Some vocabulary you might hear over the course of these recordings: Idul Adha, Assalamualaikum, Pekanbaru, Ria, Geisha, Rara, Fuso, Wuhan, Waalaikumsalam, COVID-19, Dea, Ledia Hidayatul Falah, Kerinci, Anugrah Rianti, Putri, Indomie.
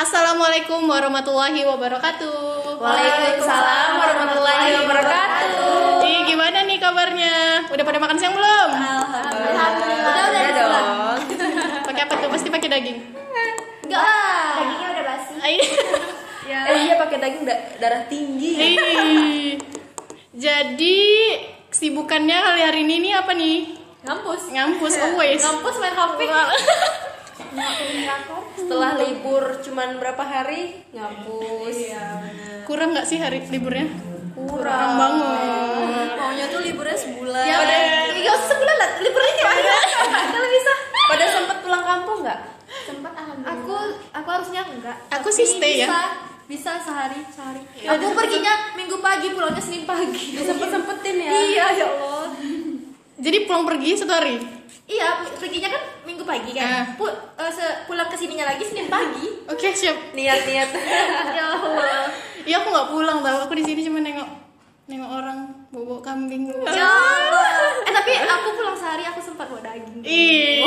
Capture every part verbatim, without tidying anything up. Assalamualaikum warahmatullahi wabarakatuh. Waalaikumsalam warahmatullahi wabarakatuh. Jadi gimana nih kabarnya? Udah pada makan siang belum? Alhamdulillah. Udah, udah dong. Pakai apa tuh? Pasti pakai daging. Enggak. Dagingnya udah basi. Ya. Eh iya pakai daging darah tinggi. Ih. Jadi kesibukannya kali hari ini nih apa nih? Ngampus. Ngampus always. Ngampus main H P. Setelah libur cuman berapa hari? Ngampus. Iya. Kurang enggak sih hari liburnya? Kurang, Kurang banget. Maunya tuh liburnya sebulan. Ya, pada enggak usah sebulan lah, liburnya aja. Kalau bisa. Pada sempat pulang kampung enggak? Sempat alhamdulillah. Aku aku harusnya enggak. Aku sih stay ya. Bisa sehari sehari. Ya, aku perginya minggu pagi, pulangnya Senin pagi. Sempet-sempetin ya. Iya, ya Allah. Jadi pulang pergi satu hari. Iya, perginya kan minggu pagi kan. Pu- uh, se- pulang kesininya lagi Senin pagi. Oke, okay, siap. Niat-niat. Ya Allah. Iya, aku enggak pulang tahu. Aku di sini cuma nengok nengok orang bobo kambing. Ya. Eh, tapi aku pulang sehari, aku sempat bawa daging. Ih.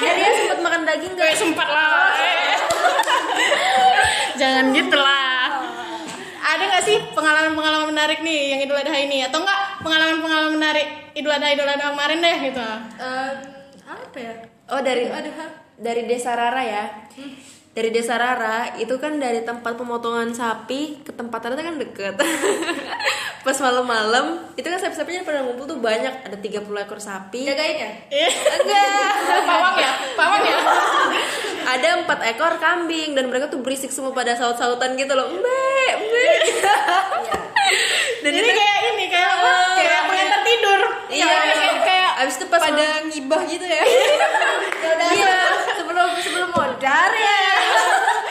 Dia sempat makan daging enggak? Sempat lah. Jangan gitu lah. Ada gak sih pengalaman-pengalaman menarik nih yang Idul Adha ini? Atau enggak pengalaman-pengalaman menarik Idul Adha-Idul Adha kemarin deh gitu? Um, apa ya? Oh dari dari desa Rara ya. Dari desa Rara itu kan dari tempat pemotongan sapi ke tempat Rara kan deket. Pas malam-malam itu kan sapi-sapinya pada ngumpul tuh banyak. Ada tiga puluh ekor sapi. Jagain ya? Enggak. Pawang ya? Pawang ya? Ada empat ekor kambing dan mereka tuh berisik semua pada saut-sautan gitu loh. Mbe, mbe. Jadi kita, kayak ini kayak uh, kayak pengantar tidur. Iya, kayak, kayak abis itu pas pada mem- ngibah gitu ya. Ya udah iya. sebelum sebelum modar ya.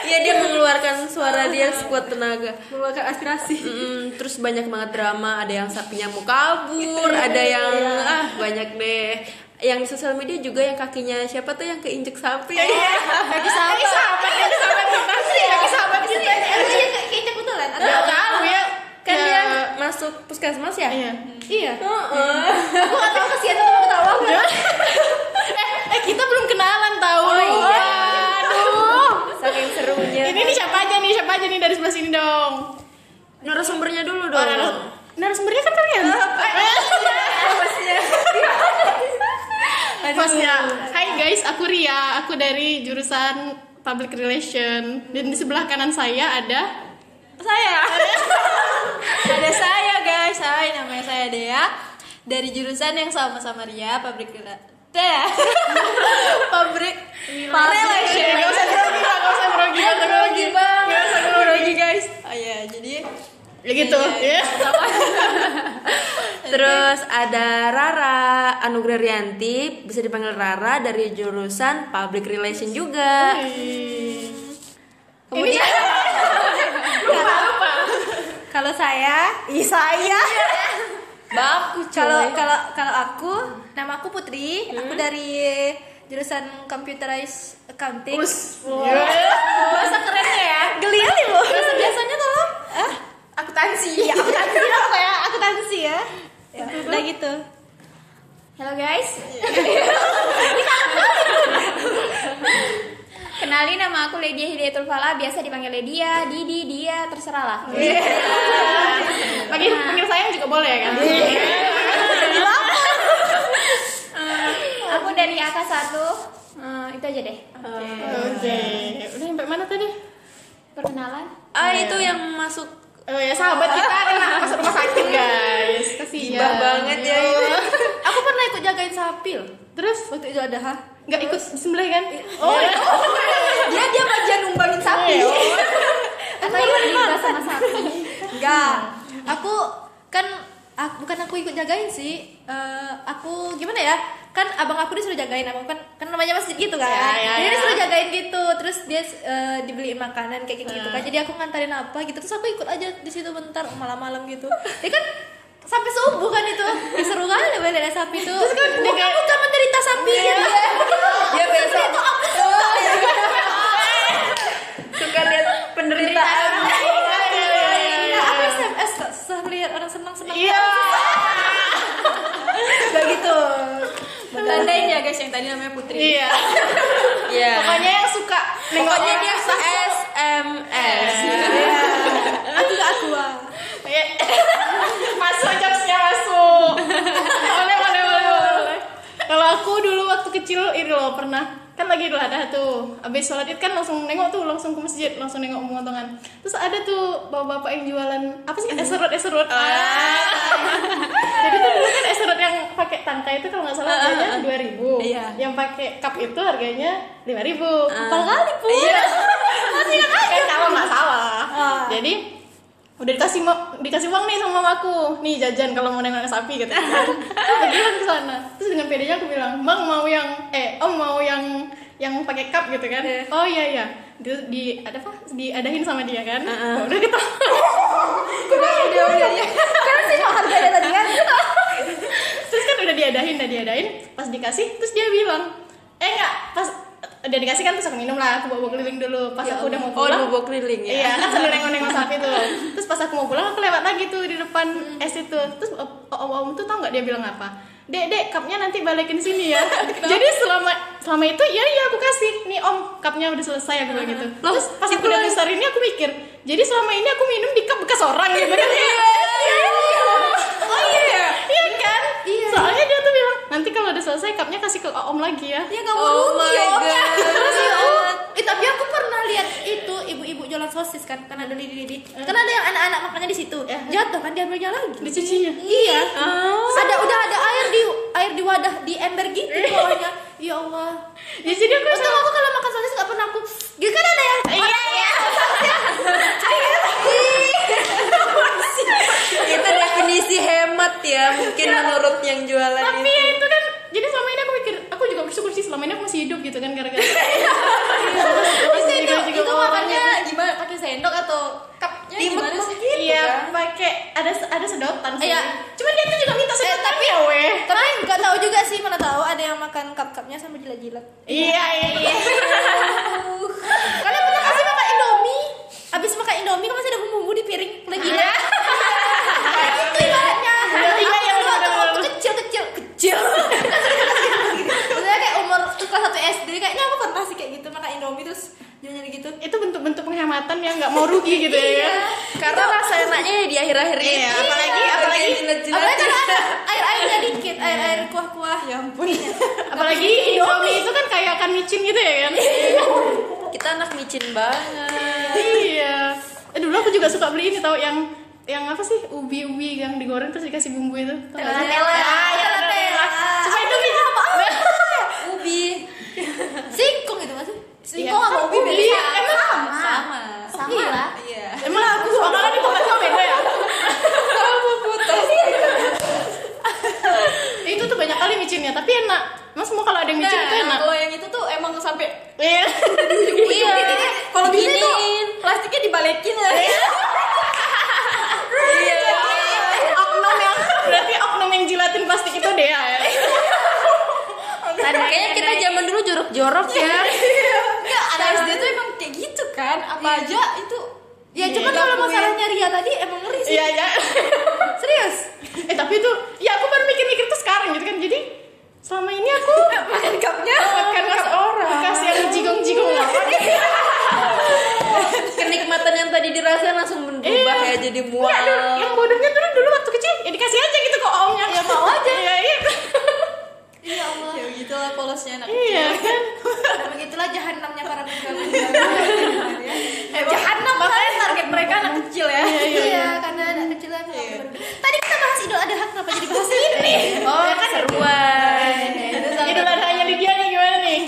Iya dia mengeluarkan suara dia sekuat tenaga, mengeluarkan aspirasi. Mm, terus banyak banget drama, ada yang sapinya mau kabur, ada yang ah banyak deh. Yang di sosial media juga yang kakinya siapa tuh yang keinjek sapi. Oh, ya. Kaki sapi. Kaki sapi. Kaki sapi. Kaki sapi. Kaki sapi. Kaki keinjek betulan. Enggak tahu ya. Kan ya. Dia masuk puskesmas ya? Iya. Hmm. Iya. Heeh. Aku enggak tahu kasihan atau aku ketawa. eh, eh kita belum kenalan tahu. Oh, iya. Aduh. Saking serunya. Ini nih siapa aja nih? Siapa aja nih dari sebelah sini dong? Narasumbernya dulu dong. Oh, narasumbernya kan kalian. Pasnya. Hai guys, aku Ria. Aku dari jurusan Public Relation. Dan di sebelah kanan saya ada saya. Ada saya guys. Hai, namanya saya Dea. Dari jurusan yang sama-sama Ria, Public Dea. Public Relation. Enggak usah grogi, enggak usah grogi, enggak usah grogi, Bang. Enggak usah grogi, guys. Oh iya, jadi ya gitu ya. Terus ada Rara, Anugrah Rianti, bisa dipanggil Rara dari jurusan Public Relation juga. Hey. Kemudian lupa lupa. Kalau saya, i saya. Bagus. Kalau kalau kalau aku, nama aku Putri, hmm. aku dari jurusan Computerized Accounting. Wow. Bahasa kerennya ya. Geliali loh. Bahasa biasanya kalau ah, akuntansi. Ya, akuntansi lah saya, akuntansi ya. Ya, udah gitu. Halo guys. Kenalin nama aku Ledia Hidayatul Falah, biasa dipanggil Ledia, Didi, Dia, terserah lah. Yeah. Panggil nah. Panggil sayang juga boleh kan? Yeah. Aku dari atas satu. Uh, itu aja deh. Oke. Okay. Okay. Udah sampai mana tadi? Perkenalan. Ah, itu yang masuk Oh ya sahabat kita kan masuk rumah sakit guys. Kasihan ya, banget ya. Aku pernah ikut jagain sapi loh. Terus waktu itu ada ha? Enggak ikut sembelih kan? Oh. Ya. Oh. Dia dia aja numbangin sapi. Oh. Atau ibadah sama sapi. Enggak. Aku kan aku, bukan aku ikut jagain sih. Uh, aku gimana ya? Kan abang aku disuruh jagain, abang kan kan namanya masjid gitu kan. Ya, ya, dia disuruh jagain gitu. Terus dia uh, dibeliin makanan kayak gitu kan. Jadi aku ngantarin apa gitu. Terus aku ikut aja di situ bentar malam-malam gitu. Dia kan sampai subuh kan itu. Seru kali ya beli sapi itu. Terus kan dia kayak bukan menderita sapi ya. Dia besok itu aku suka ya. Suka lihat penderitaan. Iya, aku S M S suka lihat orang senang-senang. Iya. Enggak gitu. Tandain ya guys yang tadi namanya Putri. Iya. Iya. Pokoknya yang suka nengoknya dia S S M S. Aku gak gua. Masuk jokesnya masuk. Oleh oleh oleh. Kalau aku dulu waktu kecil ini loh pernah. Kan lagi dulu ada tuh abis sholat id kan langsung nengok tuh langsung ke masjid langsung nengok pemotongan terus ada tuh bapak-bapak yang jualan apa sih eserut eserut ah. ah. Jadi tuh dulu kan eserut yang pakai tangkai itu kalau nggak salah harganya dua ribu yang pakai cup itu harganya lima ribu empat kali pun kan kalau nggak salah ah. Jadi udah dikasih dikasih uang nih sama mamaku nih jajan kalau mau nengok sapi gitu. Terus berjalan ke sana terus dengan pedenya aku bilang bang mau yang eh om mau yang yang pakai cup gitu kan yeah. Oh iya iya di, di ada apa diadahin sama dia kan uh-uh. Udah gitu kurang udah udah ya karena sih mau harganya tadi kan terus kan udah diadahin udah diadahin pas dikasih terus dia bilang eh enggak pas udah dikasih kan terus aku minum lah, aku bawa keliling dulu. Pas ya, aku udah mau pulang, oh, bawa keliling ya. Iya, kan sambil nengok-nengok sapi tuh. Terus pas aku mau pulang aku lewat lagi tuh di depan hmm. es itu. Terus om-om tuh tau nggak dia bilang apa? Dek, dek, cupnya nanti balikin sini ya. Jadi selama selama itu ya iya aku kasih. Nih om, cupnya udah selesai aku bilang gitu. Terus pas aku udah besar ini aku mikir, jadi selama ini aku minum di cup bekas orang gitu kan? Oh iya, iya kan? Soalnya dia tuh bilang nanti kalau udah selesai cupnya kasih ke om lagi ya. Ya nggak mau rugi om. Terus ya om. Eh, tapi aku pernah lihat itu ibu-ibu jualan sosis kan, kan ada lidi-lidi. Eh. Kan ada yang anak-anak makannya di situ. Eh. Jatuh kan diambilnya lagi. Dicucinya. Iya. Oh. Ada udah ada air di air di wadah di ember gitu pokoknya. Ya Allah. Ya jadi aku untung aku kalau makan sosis nggak pernah aku. Gitu kan ada yang. Iya iya. Itu definisi hemat ya mungkin menurut yang jualan tapi itu. Tapi itu kan jadi selama ini aku mikir aku juga bersyukur sih selama ini aku masih hidup gitu kan gara-gara. Bisa itu itu makannya gimana pakai sendok atau cupnya gimana sih? Iya pakai ada ada sedotan sih. Iya. Cuman dia tuh juga minta sedotan eh, tapi ya weh. Tapi nggak tahu juga sih mana tahu ada yang makan cup-cupnya sambil jilat-jilat. Iya iya iya. Kalian pernah kasih makan Indomie? Abis makan Indomie kan masih ada bumbu-bumbu di piring lagi ya. Itu ibaratnya aku waktu, waktu kecil kecil kecil sebenernya kayak umur kelas satu S D kayaknya aku pernah sih kayak gitu makan Indomie terus jadi gitu itu bentuk-bentuk penghematan yang nggak mau rugi gitu ya karena rasa enaknya di akhir-akhir ini iya, apalagi apalagi apalagi air-airnya dikit air-air kuah-kuah ya ampun apalagi Indomie itu kan kayak kan micin gitu ya kan kita anak micin banget iya dulu aku juga suka beli ini tau yang yang apa sih ubi-ubi yang digoreng terus dikasih bumbu itu telat telat telat cuma itu bisa apa ubi singkong itu masih singkong sama ubi beda emang sama sama lah emang aku suka makan di tempat kamu beda ya kamu putus itu tuh banyak kali micinnya tapi enak mas semua kalau ada yang micin itu enak kalau yang itu tuh emang sampai iya kalau bisa tuh plastiknya dibalikin lah jilatin plastik itu Dea ya. Tadi kayaknya kita zaman dulu jorok-jorok ya. Enggak, anak S D tuh emang kayak gitu kan. Apa aja itu ya cuman kalau masalahnya Ria tadi emang ngeri sih. Iya ya. Serius. Eh tapi itu ya aku baru mikir-mikir tuh sekarang gitu kan. Jadi selama ini aku makan cupnya makan cup orang. Kasih yang jigong-jigong apa gitu. Kenikmatan yang tadi dirasain langsung berubah ya jadi mual. Yang bodohnya tuh dulu waktu kecil ya dikasih aja gitu kok omnya ya mau aja ya itu iya Allah ya begitulah polosnya anak iya kan ya begitulah jahanamnya para pengganggu ya jahanam makanya target mereka anak kecil ya iya karena anak kecil kan tadi kita bahas Idul Adha kenapa jadi bahas ini oh kan seruan Idul Adhanya di dia nih gimana nih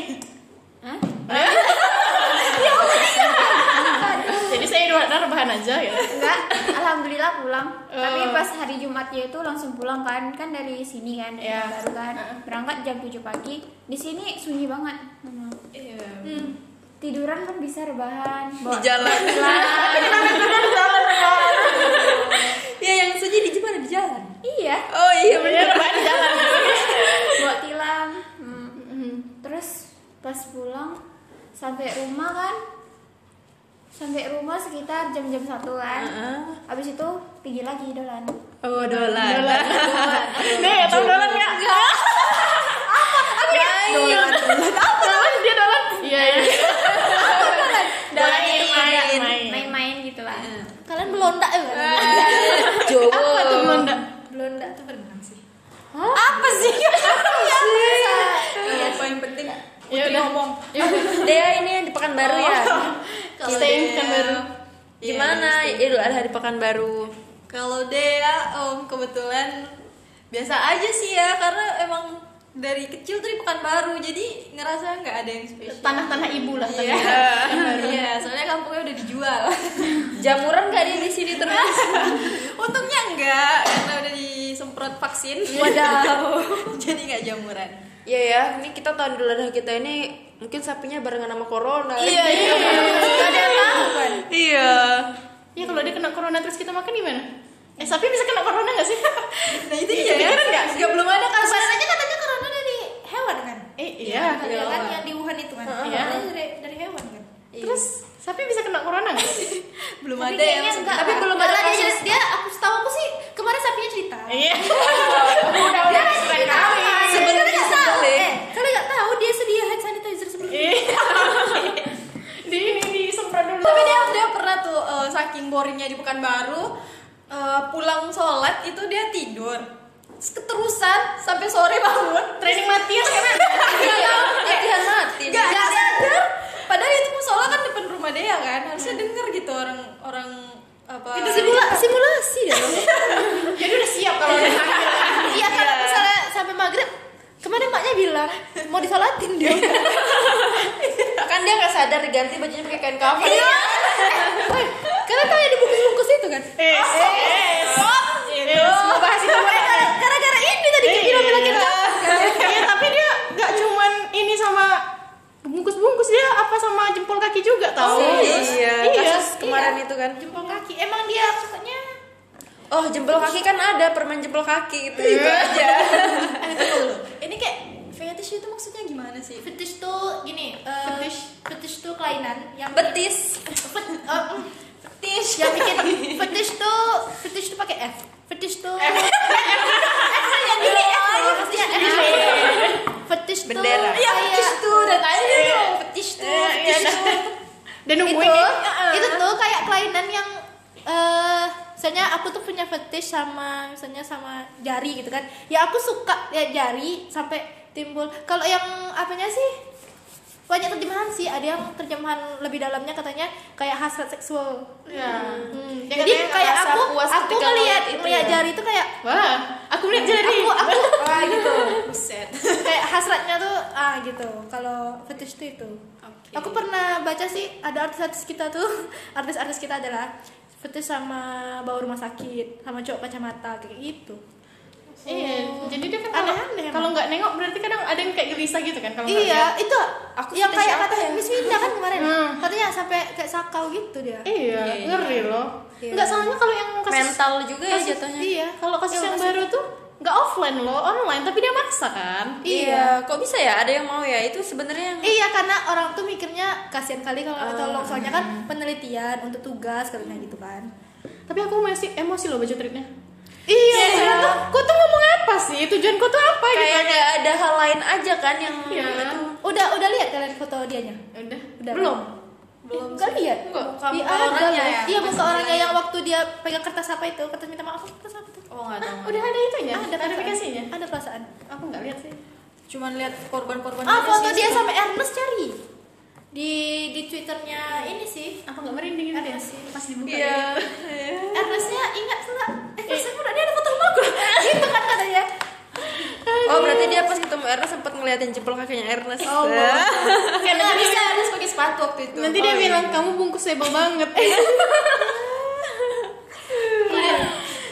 hah rebahan aja ya? Enggak, alhamdulillah pulang. Uh. Tapi pas hari Jumatnya itu langsung pulang kan, kan dari sini kan, dari yeah. baru kan. Berangkat jam tujuh pagi. Di sini sunyi banget. Hmm. Yeah. Hmm. Tiduran pun bisa rebahan. Di jalan. Ya yang sunyi di mana di jalan? Iya. Oh iya benar rebahan di jalan. Bawa tilam. Hmm. Terus pas pulang sampai rumah kan. Sampai rumah sekitar jam-jam satuan. Uh-huh. Abis itu pergi lagi dolan. Oh, dolan. Dolan. Nih, tahu dolan enggak? Enggak. Apa? Apa ya? Dolan. Apa? Dia dolan. Iya, iya. Apa dolan? Dolan itu ada kalian belondak ya? Jowo. Apa tuh belondak? Belondak tuh berenang sih. Hah? Apa sih? Apa sih? Iya, paling penting ya udah ngomong. Dea ini yang di Pekanbaru ya. Stay di Pekanbaru. Gimana Idul Adha di Pekanbaru? Kalau Dea om kebetulan biasa aja sih ya, karena emang dari kecil tuh di Pekanbaru, jadi ngerasa nggak ada yang spesial. Tanah-tanah ibu lah ternyata. Iya, yeah. Soalnya kampungnya udah dijual. Jamuran nggak ada di sini terus. Untungnya enggak, karena udah disemprot vaksin. Waduh. Jadi nggak jamuran. Iya yeah, ya, yeah. Ini kita tahun dulu kita ini mungkin sapinya barengan sama corona. Iya iya. Ada yang tahu kan? Iya. Ya kalau dia kena corona terus kita makan gimana? Eh sapi bisa kena corona nggak sih? Nah itu iya ya, nggak? Nggak belum ada kasus. Katanya katanya corona dari hewan kan? Eh iya. Iya kan yang di Wuhan itu kan? Iya. Dari dari hewan kan? Terus sapi bisa kena corona nggak? Belum ada ya. Tapi belum ada kasus dia. Aku setahu aku sih kemarin sapinya cerita. Iya. Udah udah sering kali. Sebenarnya tahu. Eh kalian nggak tahu dia sedia hand sanitizer sebelumnya. Tapi dia dia pernah tuh uh, saking boringnya di Pekanbaru uh, pulang sholat itu dia tidur keterusan sampai sore bangun training mati ya latihan mati nggak sadar padahal itu musola kan depan rumah dia kan harusnya denger gitu orang orang apa simula, simulasi ya jadi udah siap kalau udah iya kalau misalnya sampai maghrib kemarin maknya bilang mau disalatin dia kan dia nggak sadar diganti bajunya pakai kain kafan. Iya. Woi, karena tahu ya dibungkus-bungkus itu kan. Eh, oh, eh, eh, oh, eh, mau bahas itu mana? Gara-gara ini tadi eh, kita bilang kita. Iya, tapi dia nggak cuman ini sama bungkus-bungkus dia apa sama jempol kaki juga tahu. Oh, iya. Iya. Kasus kemarin iya. Itu kan jempol kaki. Emang dia sukanya oh, jempol kaki kan ada permen jempol kaki itu itu aja. Ini kayak fetish itu maksudnya gimana sih? Fetish tuh gini, uh, fetish, fetish tuh kelainan yang betis. Fet, uh, fetish yang bikin fetish tuh, fetish tuh pakai F. Fetish tuh F. F yang gini F. Maksudnya F. Fetish tuh bendera. Iya, fetish tuh dan aja tuh fetish tuh. Dan nungguin itu tuh kayak kelainan yang eh misalnya aku tuh punya fetish sama misalnya sama jari gitu kan. Ya aku suka lihat ya, jari sampai timbul. Kalau yang apanya sih? Banyak terjemahan sih. Ada yang terjemahan lebih dalamnya katanya kayak hasrat seksual. Ya. Hmm. Ya jadi kayak aku aku melihat melihat ya. Jari itu kayak wah, aku melihat jari. Aku aku wah gitu. Buset. Kayak hasratnya tuh ah gitu. Kalau fetish tuh itu. Okay. Aku pernah baca sih ada artis-artis kita tuh. Artis-artis kita adalah fetish sama bau rumah sakit, sama cowok kacamata kayak gitu. Oh. Iya, jadi dia kan aneh-aneh. Kalau nggak nengok berarti kadang ada yang kayak gelisah gitu kan kalau nggak. Iya, lihat. Itu aku yang kayak kata ya? Miss Winda kan kemarin. Hmm. Katanya sampai kayak sakau gitu dia. Iya, iya ngeri iya. Loh. Iya. Nggak soalnya kalau yang kasus mental juga kasus, ya jatuhnya. Iya, kalau kasus iya, yang kasus baru itu. Tuh nggak offline loh, online tapi dia maksa kan. Iya, kok bisa ya? Ada yang mau ya? Itu sebenarnya yang... Iya, karena orang tuh mikirnya kasihan kali kalau uh, tolong soalnya kan penelitian untuk tugas katanya gitu kan. Tapi aku masih emosi loh baca tweetnya. Iya, yeah. Tuh, kok tuh ngomong apa sih? Tujuan kok tuh apa kayak gitu? Kayak ada hal lain aja kan yang yeah. Itu. Udah udah lihat kalian foto dianya? Udah. Udah belum. Belum. Enggak lihat. Iya, ada ya. Iya, muka orangnya yang waktu dia pegang kertas apa itu? Kertas minta maaf kertas apa? Oh, nggak ada. Ah, udah ada itunya? Ada aplikasinya? Ada perasaan. Aku nggak lihat sih. Cuman lihat korban-korban. Ah, foto dia sama Ernest cari di di Twitternya ini sih. Aku nggak merinding ini sih. Pas dibuka. Iya. Ernestnya ingat nggak? Eh, pas aku udah ada foto sama aku. Gitu kan katanya. Oh, berarti dia pas ketemu Ernest sempat ngeliatin jempol kakinya Ernest. Oh, karena nggak bisa Ernest pakai sepatu waktu itu. Nanti dia bilang kamu bungkus heboh banget.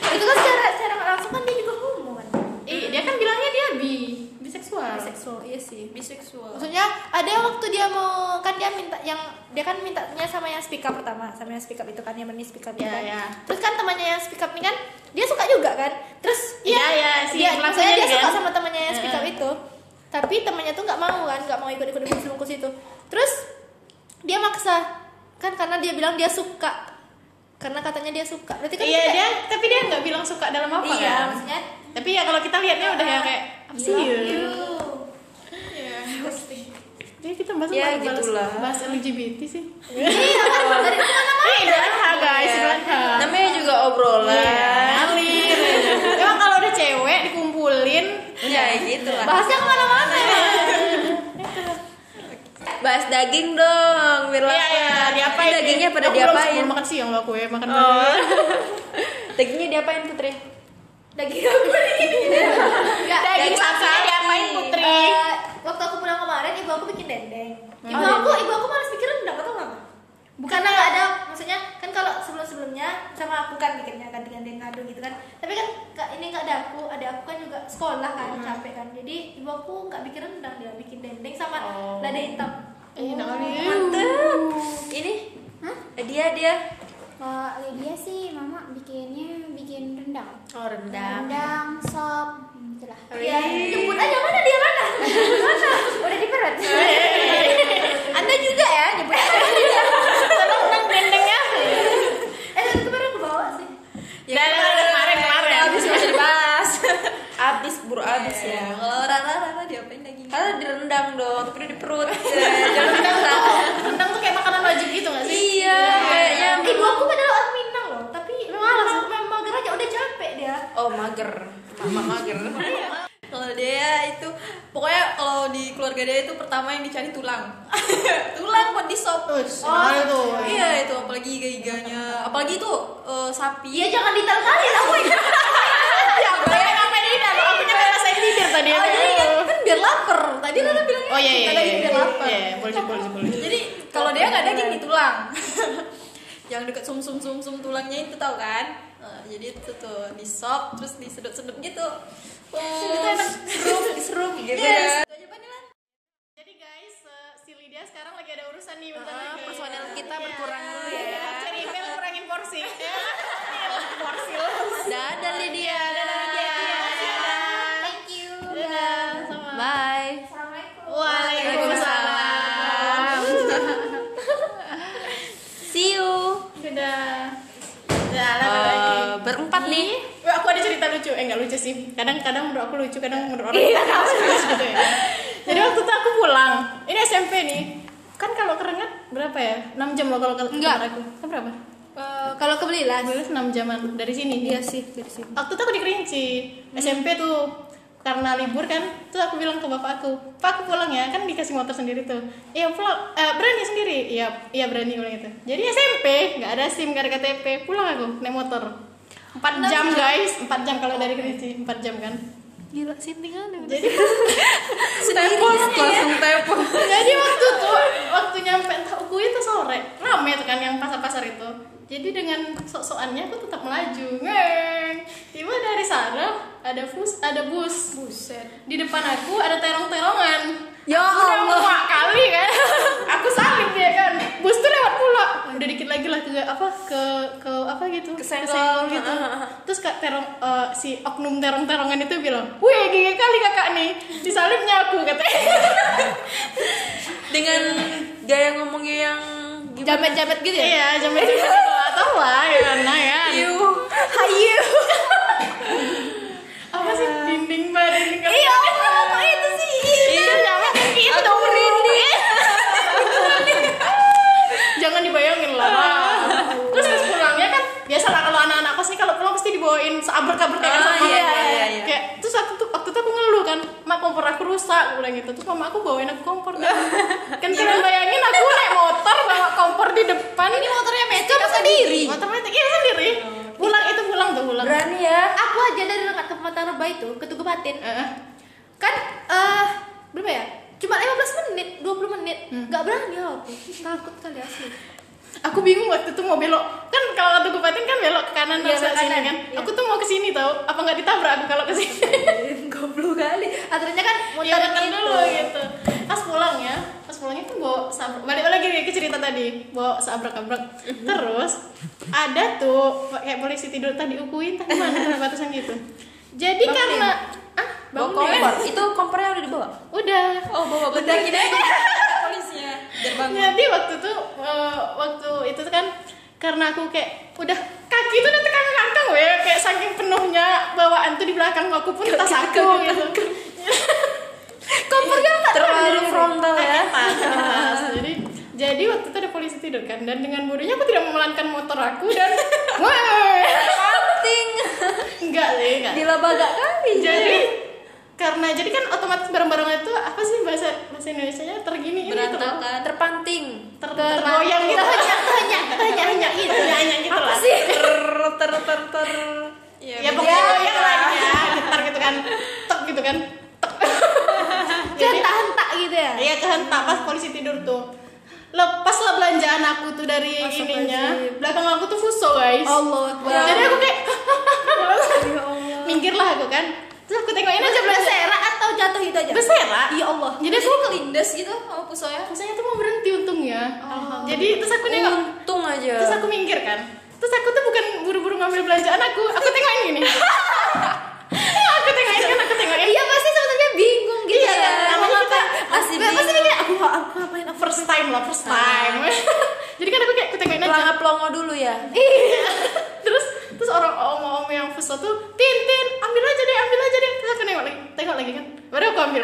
Itu kan secara secara langsung kan dia juga homo kan. Eh, dia kan bilangnya dia bi biseksual. Biseksual, iya sih, biseksual. Maksudnya ada waktu dia mau kan dia minta yang dia kan mintanya sama yang speak up pertama, sama yang speak up itu kan yang meni speak up ya, kan. Ya. Terus kan temannya yang speak up ini kan dia suka juga kan. Terus iya ya, si dia, maksudnya dia kan? Suka sama temannya yang speak up ya. Itu. Tapi temannya tuh nggak mau kan, nggak mau ikut-ikut bungkus-bungkus itu. Terus dia maksa kan karena dia bilang dia suka. Karena katanya dia suka. Berarti kan iya, dia, kayak, tapi dia enggak bilang suka dalam apa iya, kan? Maksudnya. Tapi ya kalau kita lihatnya uh, udah ya kayak apa sih? Iya, pasti. Jadi kita bahas ya, bahas, bahas L G B T sih. Iya, dari mana-mana. Ini adalah guys, adalah. Hostnya kemana-mana ya. Bahas daging dong biar yeah, lapar. Iya, yeah, dagingnya pada diapain? Makan siang lo aku ya, makan malam. Oh. Dagingnya diapain Putri? Daging aku ini. Enggak, daging sapinya diapain Putri? Uh, waktu aku pulang kemarin ibu aku bikin dendeng. Ibu oh, aku, dendeng. ibu aku malas pikiran udah potong apa? Bukan enggak ada, maksudnya kan kalau sebelum-sebelumnya sama aku kan bikinnya kan dengan dengado gitu kan. Tapi kan ini enggak ada aku, ada aku kan juga sekolah kan hmm. capek kan. Jadi ibu aku enggak bikin rendang, dia bikin dendeng sama oh. lada hitam. Enak oh, nih. Mantap. Ini? Hah? Dia dia. Kalau Ledia sih mama bikinnya bikin rendang. Oh, rendang. Rendang sop gitu lah. Ya, jemput aja mana dia mana? Mana? Udah di perut. Anda juga ya, jemput aja. Rendang dendengnya. Eh, itu baru aku bawa sih. Ya, kemarin-kemarin habis masih dibahas. Habis buru habis ya. Kalau Rara Rara diapain dagingnya? Kalau direndang dong, tapi udah di perut. Rendang tuh. Rendang tuh kayak makanan wajib gitu enggak sih? Iya, kayaknya. Ibu aku padahal orang Minang loh, tapi malas mager aja udah capek dia. Oh, mager. Mama mager. Kalau Dea itu pokoknya kalau di keluarga Dea itu pertama yang dicari tulang. Tulang buat disop. Oh, itu. Iya, itu apalagi iga-iganya. Apalagi itu uh, sapi. Ya jangan detail kali lah. Ya, bayar apa ini dah? Aku punya rasa ini tadi. Oh, jadi kan biar lapar. Tadi Rara bilangnya oh, iya, iya, iya, biar lapar. Iya, iya, boleh, boleh, boleh. Jadi kalau Dea enggak ada daging di tulang. Yang dekat sum-sum-sum-sum tulangnya itu tahu kan? Uh, jadi itu tuh disop terus disedot-sedot gitu. Seru-seru gitu ya. Jadi guys, uh, si Ledia sekarang lagi ada urusan nih bentar lagi. Uh, personel kita yeah. berkurang dulu ya. Yeah. Cari email kurangin porsi. Ya. Porsi. Dadah Ledia. Dadah Ledia. Thank you. Dadah. Sama. Bye. Assalamualaikum. Waalaikumsalam. See you. Dadah. Uh, berempat nih. Aku ada cerita lucu, eh nggak lucu sih. Kadang-kadang menurut aku lucu, kadang menurut orang iya, lucu gitu ya. Jadi waktu itu aku pulang, ini S M P nih. Kan kalau kerengat berapa ya? enam jam loh kalau ke kamar aku. Kan berapa? Uh, kalau ke Belilas. Belilas enam jaman dari sini. Iya sih, dari sini. Waktu itu aku di Kerinci, hmm. S M P tuh. Karena libur kan, tuh aku bilang ke bapak aku, "Pak, aku pulang ya." Kan dikasih motor sendiri tuh. "Iya, pulang." Eh, "berani sendiri?" "Iya, iya berani," bilang gitu. Jadi S M P, enggak ada SIM, enggak ada K T P. Pulang aku naik motor. empat jam, guys. empat jam kalau dari Kerinci, empat jam kan. Gila, sintingan. Jadi tempos, langsung tempos. Jadi waktu tuh, waktu nyampe aku itu sore. Ramai tuh kan yang pasar-pasar itu. Jadi dengan sok-sokannya aku tetap melaju. Ngeng. Tiba dari Sarah ada bus, ada bus. Buset. Di depan aku ada terong-terongan. Ya Allah. Udah empat kali kan. Aku salib dia kan. Bus tuh lewat pula. Udah dikit lagi lah ke apa ke ke apa gitu. Kesenggol gitu. Terus Kak terong uh, si oknum terong-terongan itu bilang, "Wih, gigi kali kakak nih. Disalibnya aku," katanya. Dengan gaya ngomongnya yang jamet-jamet gitu ya? Iya, jamet-jamet gak tau lah, ya karena ya hiu hayu apa sih, dinding mbak, dinding kali iya, apa itu sih? Iya, jamet kayak gitu dong merinding jangan dibayangin lah. Terus pas pulangnya kan, biasalah kalau anak-anak kos nih kalau pulang pasti dibawain seabrek-abrek kayak sama kayak, terus waktu itu aku ngeluh kan, "Mak, kompor aku rusak," aku bilang gitu. Terus mama aku bawain aku kompor kan, kalian bayangin aku naik motor bawa kompor di depan. Ini motornya metik sendiri. Motor metik ini sendiri. Pulang itu pulang tuh pulang. Berani ya. Aku aja dari dekat ke Mataruba itu ke Tugu Batin. Uh-uh. Kan uh, berapa ya? Cuma lima belas menit, dua puluh menit. Enggak hmm. berani aku. Takut kali asli. Aku bingung waktu itu mau belok. Kan kalau Tugu Batin kan belok ke kanan terus ya, ke sini kan. Ya. Aku tuh mau ke sini tau. Apa enggak ditabrak aku kalau ke sini? Goblok kali. Akhirnya kan muterin ya, dulu gitu. Pas pulang ya. Pulangnya tuh bawa sabrak, balik lagi ke cerita tadi, bawa sabrak-sabrak. Terus ada tuh kayak polisi tidur tadi ukuin tadi mana perbatasan gitu. Jadi bang karena tim. ah bawa kompor itu kompornya udah dibawa. Udah. Oh bawa bentar kita polisinya. Jadi waktu tuh uh, waktu itu kan karena aku kayak udah kaki tuh udah tekang-kangkang weh, kayak saking penuhnya bawaan tuh di belakang aku pun tas aku gitu. Kompornya nggak terlalu frontal ya. jadi jadi waktu itu ada polisi tidur kan, dan dengan bodohnya aku tidak memelankan motor aku dan wah, penting enggak sih enggak. Dilabagak kali. Jadi karena jadi kan otomatis barang-barangnya itu apa sih bahasa bahasa Indonesianya tergini berantakan, terpanting, tergoyang gitu, hanya hanya hanya hanya gitu hanya gitu lah sih ter ter ter ter ya pokoknya goyang lah ya getar gitu kan, tek gitu kan, tek kehentak-hentak gitu ya, iya kehentak pas polisi tidur tuh. Lepaslah belanjaan aku tuh dari Masuk ininya wajib. Belakang aku tuh fuso guys, Allah, wow. Jadi aku kayak minggirlah aku kan, terus aku tengokin aja berserak atau jatuh itu aja berserak, ya Allah, jadi aku kelindes gitu sama fuso ya, fusonya tuh mau berhenti untungnya, oh. Jadi terus aku nengok untung aja, terus aku minggir kan, terus aku tuh bukan buru-buru ngambil belanjaan aku, aku tengokin gini aku tengokin kan, aku tengokin iya pasti sebenarnya bingung gitu iya, ya namanya kita pasti bingung aku ngapain aku first time lah first time ah. Jadi kan aku kayak kutengokin aja pelangga pelongo dulu ya iya terus terus orang om-om yang fuso tuh Tintin ambil aja deh ambil aja deh terus aku nengok lagi tengok lagi kan baru aku ambil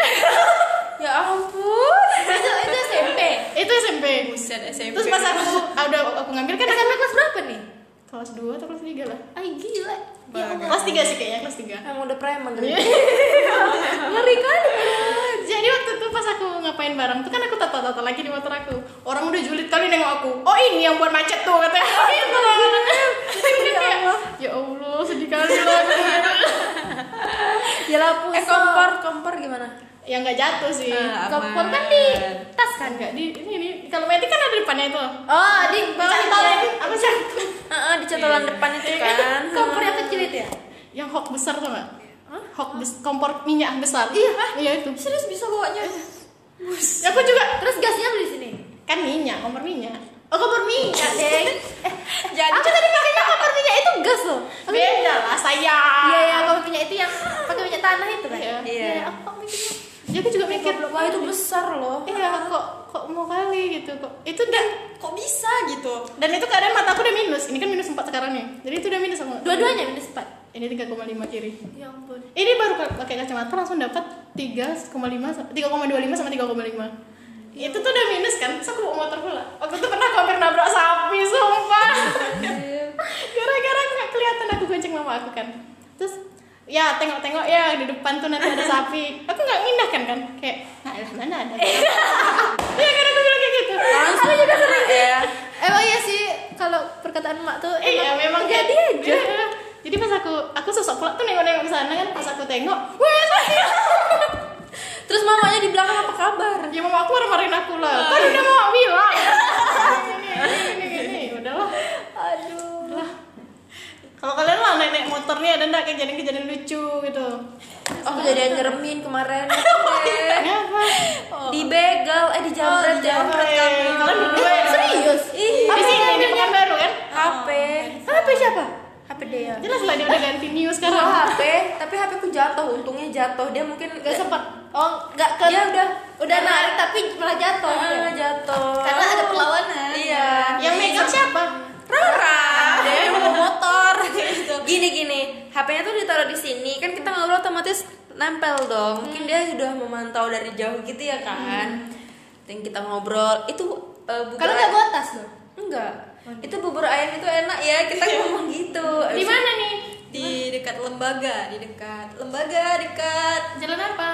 ya ampun itu itu S M P itu S M P buset S M P terus pas aku udah aku ngambil kan S M P kelas berapa nih kelas dua atau kelas tiga lah ay gila ya, kelas tiga sih kayaknya kelas tiga emang udah preman gitu ngeri kan. Jadi waktu itu pas aku ngapain bareng tuh kan aku tata-tata lagi di motor aku. Orang udah julid kali nengok aku. Oh ini yang buat macet tuh katanya. Oh iya tuh. Kayak ya Allah sedih kali lah. Yalah pusing. Eh kompor, kompor gimana? Ya enggak jatuh sih. Ah, kompor kan di tas kan enggak di ini ini. Kalau metik kan ada depannya itu. Oh, di centolan apa sih? Heeh, di centolan depan itu kan. Kompor yang kecil itu ya? Yang hook besar tuh enggak? Hok bes- kompor minyak besar. Iya, ah, iya itu. Serius bisa bawanya. Ya, aku juga. Terus gasnya beli di sini. Kan minyak, kompor minyak. Oh, kompor minyak, Deng. eh, jadi aku tadi pakainya kompor minyak itu gas loh. Beda lah, sayang. Iya, ya, kompor minyak itu yang pakai minyak tanah itu kan. Iya. Iya, ya, aku mikirnya. Ya, aku juga mikir, wah itu besar loh. Iya, kok kok mau kali gitu kok. Itu udah kok bisa gitu. Dan itu keadaan mata aku udah minus. Ini kan minus empat sekarang nih. Jadi itu udah minus sama. Dua-duanya minus empat. Ini tiga koma lima kiri. Ya ampun. Ini baru pakai kacamata langsung dapat tiga koma lima, tiga koma dua lima sama tiga koma lima. Itu tuh udah minus kan. Terus aku bawa motor pula. Waktu itu pernah hampir nabrak sapi, sumpah. Gara-gara aku gak kelihatan aku gonceng mama aku kan. Terus ya tengok-tengok ya di depan tuh nanti ada sapi. Aku gak ngindahkan kan. Kayak, nah lah mana ada. Ya karena aku bilang kayak gitu. Aku juga sering ya. Emang iya sih kalau perkataan emak tuh emang memang jadi aja. Jadi pas aku aku sosok pula tuh nengok-nengok ke sana kan, pas aku tengok, wah sapi. Terus mamanya di belakang apa kabar? Ya mama aku marah-marahin aku lah. Kan udah mau bilang. Ini ini udahlah. Aduh. Lah. Kalau kalian lah naik-naik motor nih ada enggak kejadian-kejadian lucu gitu? Oh, kejadian nyeremin kemarin. Kenapa? Oh. Dibegal eh dijamret, oh, jamret kamu. Kalian berdua eh, serius? Ih, di sini di Pekanbaru kan? H P. H P siapa? H P Dea. Jelas lah dia udah ganti new sekarang. Oh, H P, tapi H P ku jatuh, untungnya jatuh. Dia mungkin enggak sempat. Oh, enggak ke. Dia udah udah narik tapi malah jatuh. Malah uh, jatuh. Karena ada perlawanan. Iya. Yang make up siapa? Rara. Dia mau motor gitu. Gini-gini, H P-nya tuh ditaruh di sini, kan kita ngobrol otomatis nempel dong. Mungkin hmm. dia sudah memantau dari jauh gitu ya kan. Dan hmm. kita ngobrol, itu uh, bukan kalau enggak bawa tas loh. Enggak. Itu bubur ayam itu enak ya, kita ngomong gitu. Di mana nih? Di dekat lembaga, di dekat lembaga, dekat jalan apa?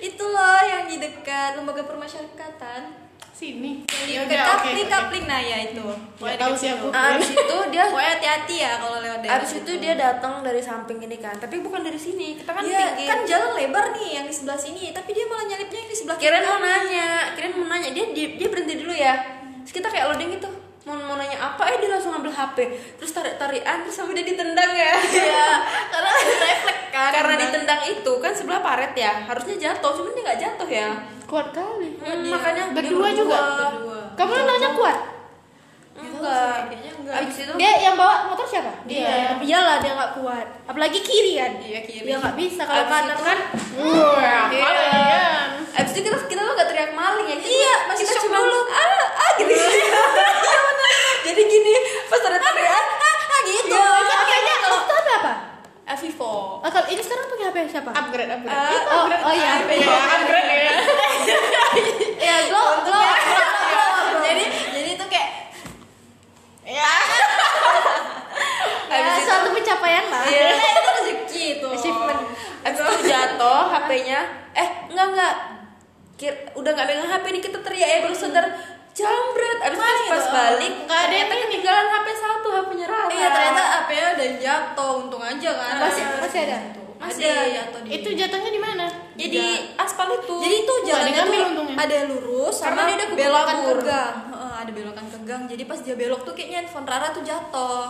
Itu loh yang di dekat lembaga permasyarakatan. Sini. Di dekat kapling-kapling nah ya itu. Pokoknya tahu sih aku. Abis itu dia pokoknya hati-hati ya kalau lewat daerah. Abis itu dia datang dari samping ini kan, tapi bukan dari sini. Kita kan ya, tinggi. Kan jalan lebar nih yang di sebelah sini, tapi dia malah nyalipnya yang di sebelah kita. Kirain mau nanya, kirain mau nanya. Dia dia berhenti dulu ya. Terus kita kayak loading gitu. Mau, mau nanya apa, eh dia langsung ngambil H P terus tarik-tarikan, terus sampai dia ditendang ya iya, karena refleks kan karena ditendang itu, kan sebelah paret ya harusnya jatuh, cuman dia gak jatuh ya kuat kali hmm, makanya berdua juga berdua. Kamu nanya kuat? Enggak abis itu dia yang bawa motor siapa? Dia iyalah, dia gak kuat apalagi kiri kan? Iya kiri dia gak bisa, kalau kanan kan wuuuh, kalian abis itu kita, kita tuh gak teriak maling ya kita, iya, masih kita cuma dulu ah, ah gitu jadi gini pas ada teriak ah ah gitu kayaknya kalau itu ada apa F empat ah kalau ini sekarang punya H P siapa upgrade upgrade uh, itu oh, upgrade oh iya upgrade ya ya lo lo jadi jadi itu kayak ya ya suatu pencapaian lah ya itu rezeki itu achievement abis itu jatuh H P-nya. Eh, enggak enggak. Udah enggak megang H P nih, kita teriak ya baru sadar. Jambret. Abis itu pas balik enggak ada yang ketinggalan H P satu, H P-nya Rara. Iya, ternyata H P-nya udah jatuh. Untung aja kan. Masih masih ada. Masih ada jatuh di... Itu jatuhnya di mana? Jadi ya, aspal itu. Jadi itu jalannya tuh ada lurus sama dia udah belokan ke gang. Heeh, ada belokan ke gang. Jadi pas dia belok tuh kayaknya handphone Rara tuh jatuh.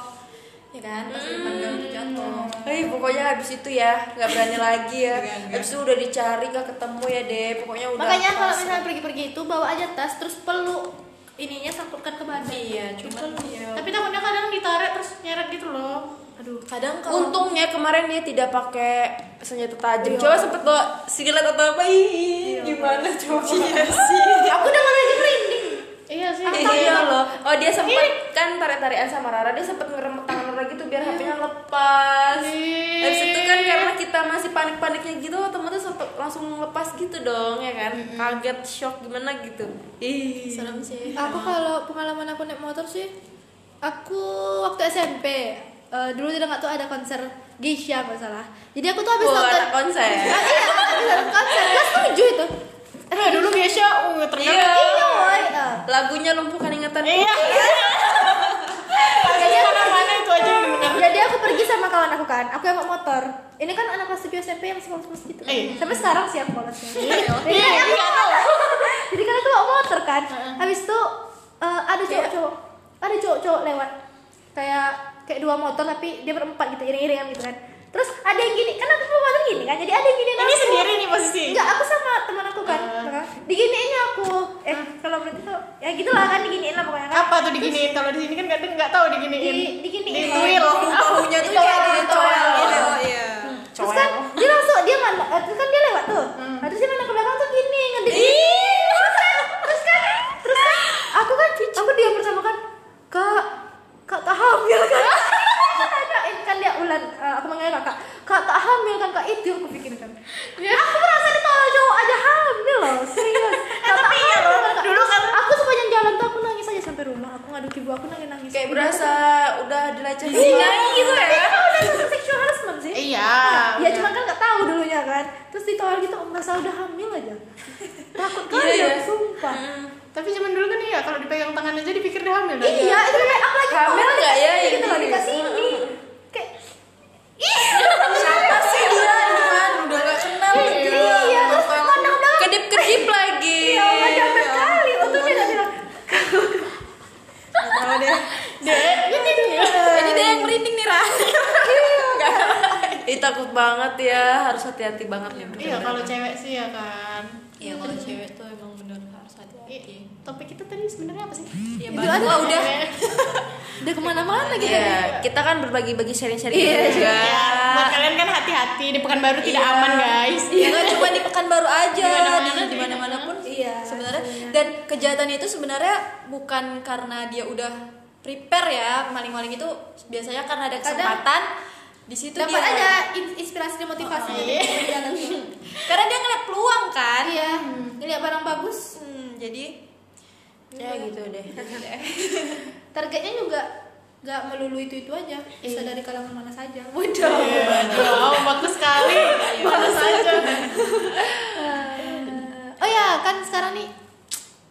Ya kan? Pas hmm. gang tuh jatuh. Eh, pokoknya habis itu ya, enggak berani lagi ya. Habis itu udah dicari enggak ketemu ya, deh. Pokoknya udah. Makanya kalau misalnya pergi-pergi itu bawa aja tas terus peluk ininya sangkutkan ke badan. Iya, cuma ya. Tapi takutnya kadang ditarik terus nyeret gitu loh. Aduh, kadang kalau untungnya kemarin dia tidak pakai senjata tajam. Iya. Coba sempet bawa silet atau apa? Ih, iya, gimana coba? Iya sih. Aku udah malah jadi merinding. Iya sih. Eh, iya loh. Oh, dia sempat kan tarik-tarikan sama Rara, dia sempat ngeremet tangan Rara gitu biar H P-nya lepas. Habis itu kan karena kita masih panik-paniknya gitu, teman-teman sempat langsung lepas gitu dong, ya kan? Mm-hmm. Kaget, shock gimana gitu. Ih, serem sih. Aku kalau pengalaman aku naik motor sih, aku waktu S M P. Uh, dulu tidak nggak tuh ada konser Geisha nggak salah. Jadi aku tuh habis nonton oh, konser. Iya, habis nonton konser. Kelas tujuh itu. Eh dulu Geisha, oh ternyata iya. Iya, lagunya lumpuhkan ingatan. Iya. Jadi mana-mana itu aja yang menang. Jadi aku pergi sama kawan aku kan. Aku yang bawa motor. Ini kan anak kelas tujuh S M P yang sekolah-sekolah gitu. Eh. Sampai sekarang sih aku polosnya. Iya. Jadi kan aku bawa motor kan. Habis itu uh, ada cowok-cowok, ada cowok-cowok lewat kayak kayak dua motor tapi dia berempat gitu, iring-iringan gitu kan. Terus ada yang gini, kan aku bawa motor gini kan. Jadi ada yang gini. Ini aku sendiri nih posisi. Enggak, aku sama teman aku kan. Uh. Diginiinnya aku. Eh, uh. kalau berarti tuh ya gitulah kan diginiin lah pokoknya kan. Apa tuh diginiin? Kalau di sini kan enggak enggak tahu diginiin. Di diginiin. Di tuil. Punya tuh kayak di toel gitu. Iya. Terus kan dia langsung dia kan terus kan dia lewat tuh. Hmm. Terus dia nengok ke belakang tuh gini, ngediginiin. Terus kan terus kan terus kan aku kan aku dia pertama kan Kak Kak tak hamil kan? Ini kan dia Ulan, uh, aku manggil kakak. Kak tak hamil kan kak itu aku pikirin kan. Ya. Aku merasa ditolak cowok aja hamil loh, serius. Kak tak hamil loh. Dulu kan aku sepanjang jalan tuh aku nangis aja sampai rumah. Aku ngadu ibu aku nangis nangis. Kayak berasa udah dilecehin gitu ya. Tapi kan udah satu sexual harassment sih. Iya. Ya cuma kan nggak tahu dulunya kan. Terus ditolak gitu merasa udah hamil aja. Takut kali ya, sumpah. Tapi zaman dulu kan iya kalau dipegang tangan aja dipikir dia hamil. Iya, itu kayak aku lagi hamil enggak ya gitu lagi ke sini. Kayak ih, siapa sih dia kan udah enggak kenal gitu. Iya, terus kondang udah kedip-kedip lagi. Iya, macam sekali untungnya enggak bilang. Kalau dia Dek, ini dia. Jadi dia yang merinding nih, Ra. Enggak. Ih, takut banget ya, harus hati-hati banget nih. Iya, kalau cewek sih ya kan. Iya, kalau cewek tuh emang bener harus hati-hati. Topik kita tadi sebenarnya apa sih? Ya, itu ada oh, udah udah kemana-mana gitu yeah. Kita kan berbagi-bagi sharing-sharing yeah. juga yeah. Buat kalian kan hati-hati di Pekanbaru yeah. tidak aman guys yeah. Nggak cuma di Pekanbaru aja di mana-mana pun yeah. sebenarnya yeah. Dan kejahatan itu sebenarnya bukan karena dia udah prepare ya, maling-maling itu biasanya karena ada kesempatan di situ dapat dia aja inspirasi dan motivasi oh, iya. Karena dia ngeliat peluang kan iya. hmm. Ngeliat barang bagus hmm, jadi ya hmm. gitu deh. Targetnya juga nggak melulu itu itu aja bisa dari kalangan mana saja. Waduh wow bagus sekali mana saja. Oh ya kan sekarang nih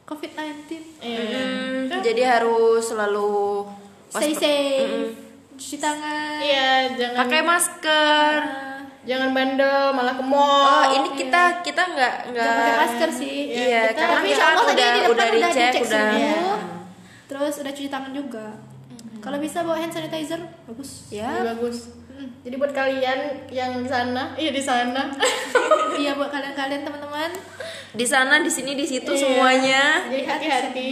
covid sembilan belas hmm. jadi harus selalu stay safe mm-mm. cuci tangan, iya, jangan pakai masker, uh, jangan bandel malah ke mall. Oh, ini kita iya. kita nggak nggak pakai masker sih, iya, kita, karena kita udah tadi di depan udah dicek udah, udah. Semua, terus udah cuci tangan juga. Mm-hmm. Kalau bisa bawa hand sanitizer bagus, ya, ya bagus. Mm. Jadi buat kalian yang di sana, iya di sana, iya buat kalian-kalian teman-teman, di sana, di sini, di situ iya. semuanya. Jadi hati-hati.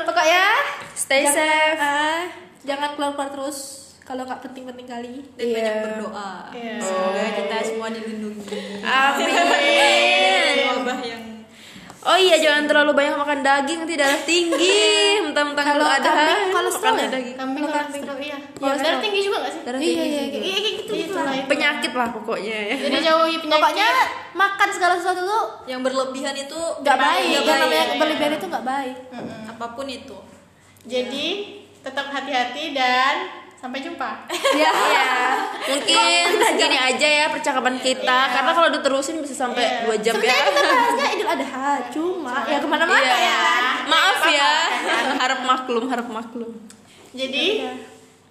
Pokoknya stay jangan, safe uh, jangan keluar-keluar terus kalau nggak penting-penting kali dan yeah. banyak berdoa yeah. semoga kita semua dilindungi amin, amin. Wabah yang oh iya jangan terlalu banyak makan daging tidak tinggi mentang-mentang kalau ada kolesterol ya daging kambing kolesterol iya kolesterol tinggi juga nggak sih iya iya kayak gitu penyakit lah pokoknya jadi jauhi penyakit pokoknya makan segala sesuatu tuh yang berlebihan itu nggak baik yang berlebihan itu nggak baik apapun itu. Jadi tetap hati-hati dan Sampai jumpa. Ya. Yeah. Mungkin segini aja ya percakapan kita. Yeah. Karena kalau diterusin bisa sampai yeah. dua jam. Sebenarnya ya. Sebenarnya kita bahasnya Idul Adha, cuma Cuman. ya kemana-mana yeah. ya. Maaf ya. Harap maklum, harap maklum. Jadi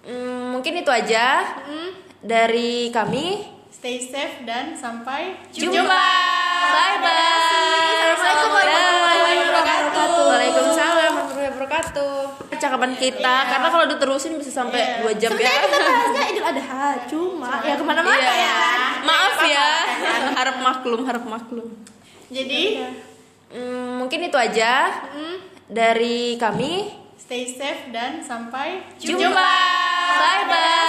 mm, mungkin itu aja mm. dari kami. Stay safe dan sampai jumpa. jumpa. Bye bye. Assalamualaikum warahmatullahi wabarakatuh. Waalaikumsalam warahmatullahi wabarakatuh. Percakapan kita yeah. karena kalau diterusin bisa sampai yeah. dua jam. Sebenarnya ya. Sebenarnya kita bahasnya Idul Adha, cuma Cuman. ya kemana-mana yeah. ya. Maaf ya. Harap maklum, harap maklum. Jadi mm, mungkin itu aja mm. dari kami. Stay safe dan sampai jumpa. jumpa. Bye bye.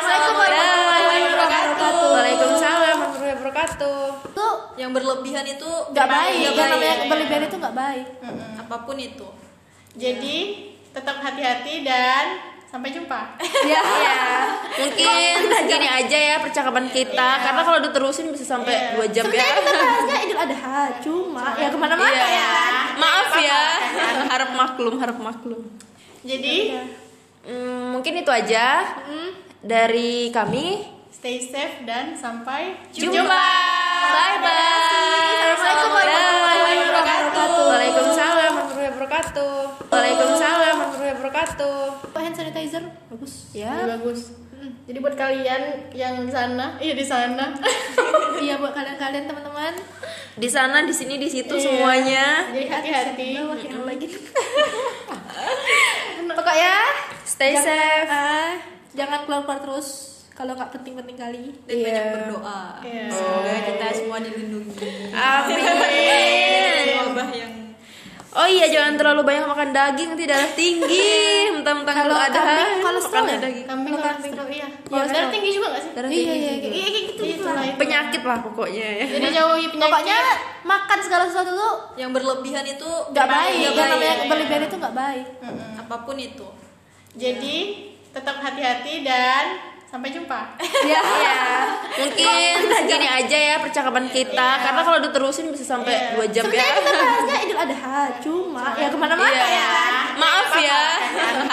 Assalamualaikum warahmatullahi wabarakatuh. Waalaikumsalam warahmatullahi wabarakatuh. Tuh yang berlebihan itu nggak baik. Yang namanya berlebihan itu nggak baik. Mm-hmm. Apapun itu. Jadi tetap hati-hati dan sampai jumpa. Ya. ya. Mungkin segini aja ya percakapan kita. Ya. Karena kalau diterusin bisa sampai ya. dua jam. Sebenarnya ya. Kita bahasnya Idul Adha, cuma Cuman. ya kemana-mana ya. ya. Maaf ya. Harap maklum, harap maklum. Jadi ya. mm, mungkin itu aja mm. dari kami. Stay safe dan sampai jumpa. jumpa. Bye bye. Assalamualaikum warahmatullahi wabarakatuh. Waalaikumsalam warahmatullahi wabarakatuh. Waalaikumsalam warahmatullahi wabarakatuh. Hand sanitizer bagus. Ya. Bagus. Hmm. Jadi buat kalian yang di sana, iya di sana. Iya buat kalian-kalian teman-teman. Di sana, di sini, di situ iya. semuanya. Jadi hati-hati. Pokoknya stay safe. Uh, jangan keluar-keluar terus. Kalau nggak penting-penting kali, dan yeah. banyak berdoa. Yeah. Semoga kita semua dilindungi. Amin. Wabah yang oh iya jangan terlalu banyak makan daging, nanti darah tinggi. Mentang-mentang kalau ada kolesterol ya. Daging. Kambing kolesterol iya. Ya, darah tinggi juga nggak sih? Darah tinggi. Iya iya iya gitu lah. Penyakit lah pokoknya ya. Jadi jauhi penyakit. Pokoknya makan segala sesuatu tuh yang berlebihan itu nggak baik. Yang namanya berlebihan itu nggak baik. Apapun itu. Jadi tetap hati-hati dan sampai jumpa. Ya. ya. Mungkin segini aja ya percakapan kita. Yeah. Karena kalau diterusin bisa sampai yeah. dua jam. Sebenarnya ya. Sebenarnya kita bahasnya Idul Adha, cuma Cuman. ya kemana-mana yeah. ya. Maaf ya.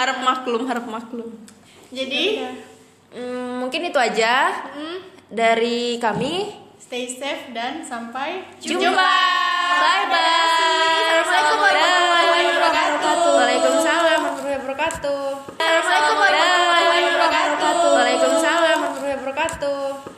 Harap maklum, harap maklum. Jadi mm, mungkin itu aja mm. dari kami. Stay safe dan sampai jumpa. jumpa. Bye bye. Assalamualaikum warahmatullahi wabarakatuh. Waalaikumsalam warahmatullahi wabarakatuh. Assalamualaikum warahmatullahi wabarakatuh. Waalaikumsalam warahmatullahi wabarakatuh.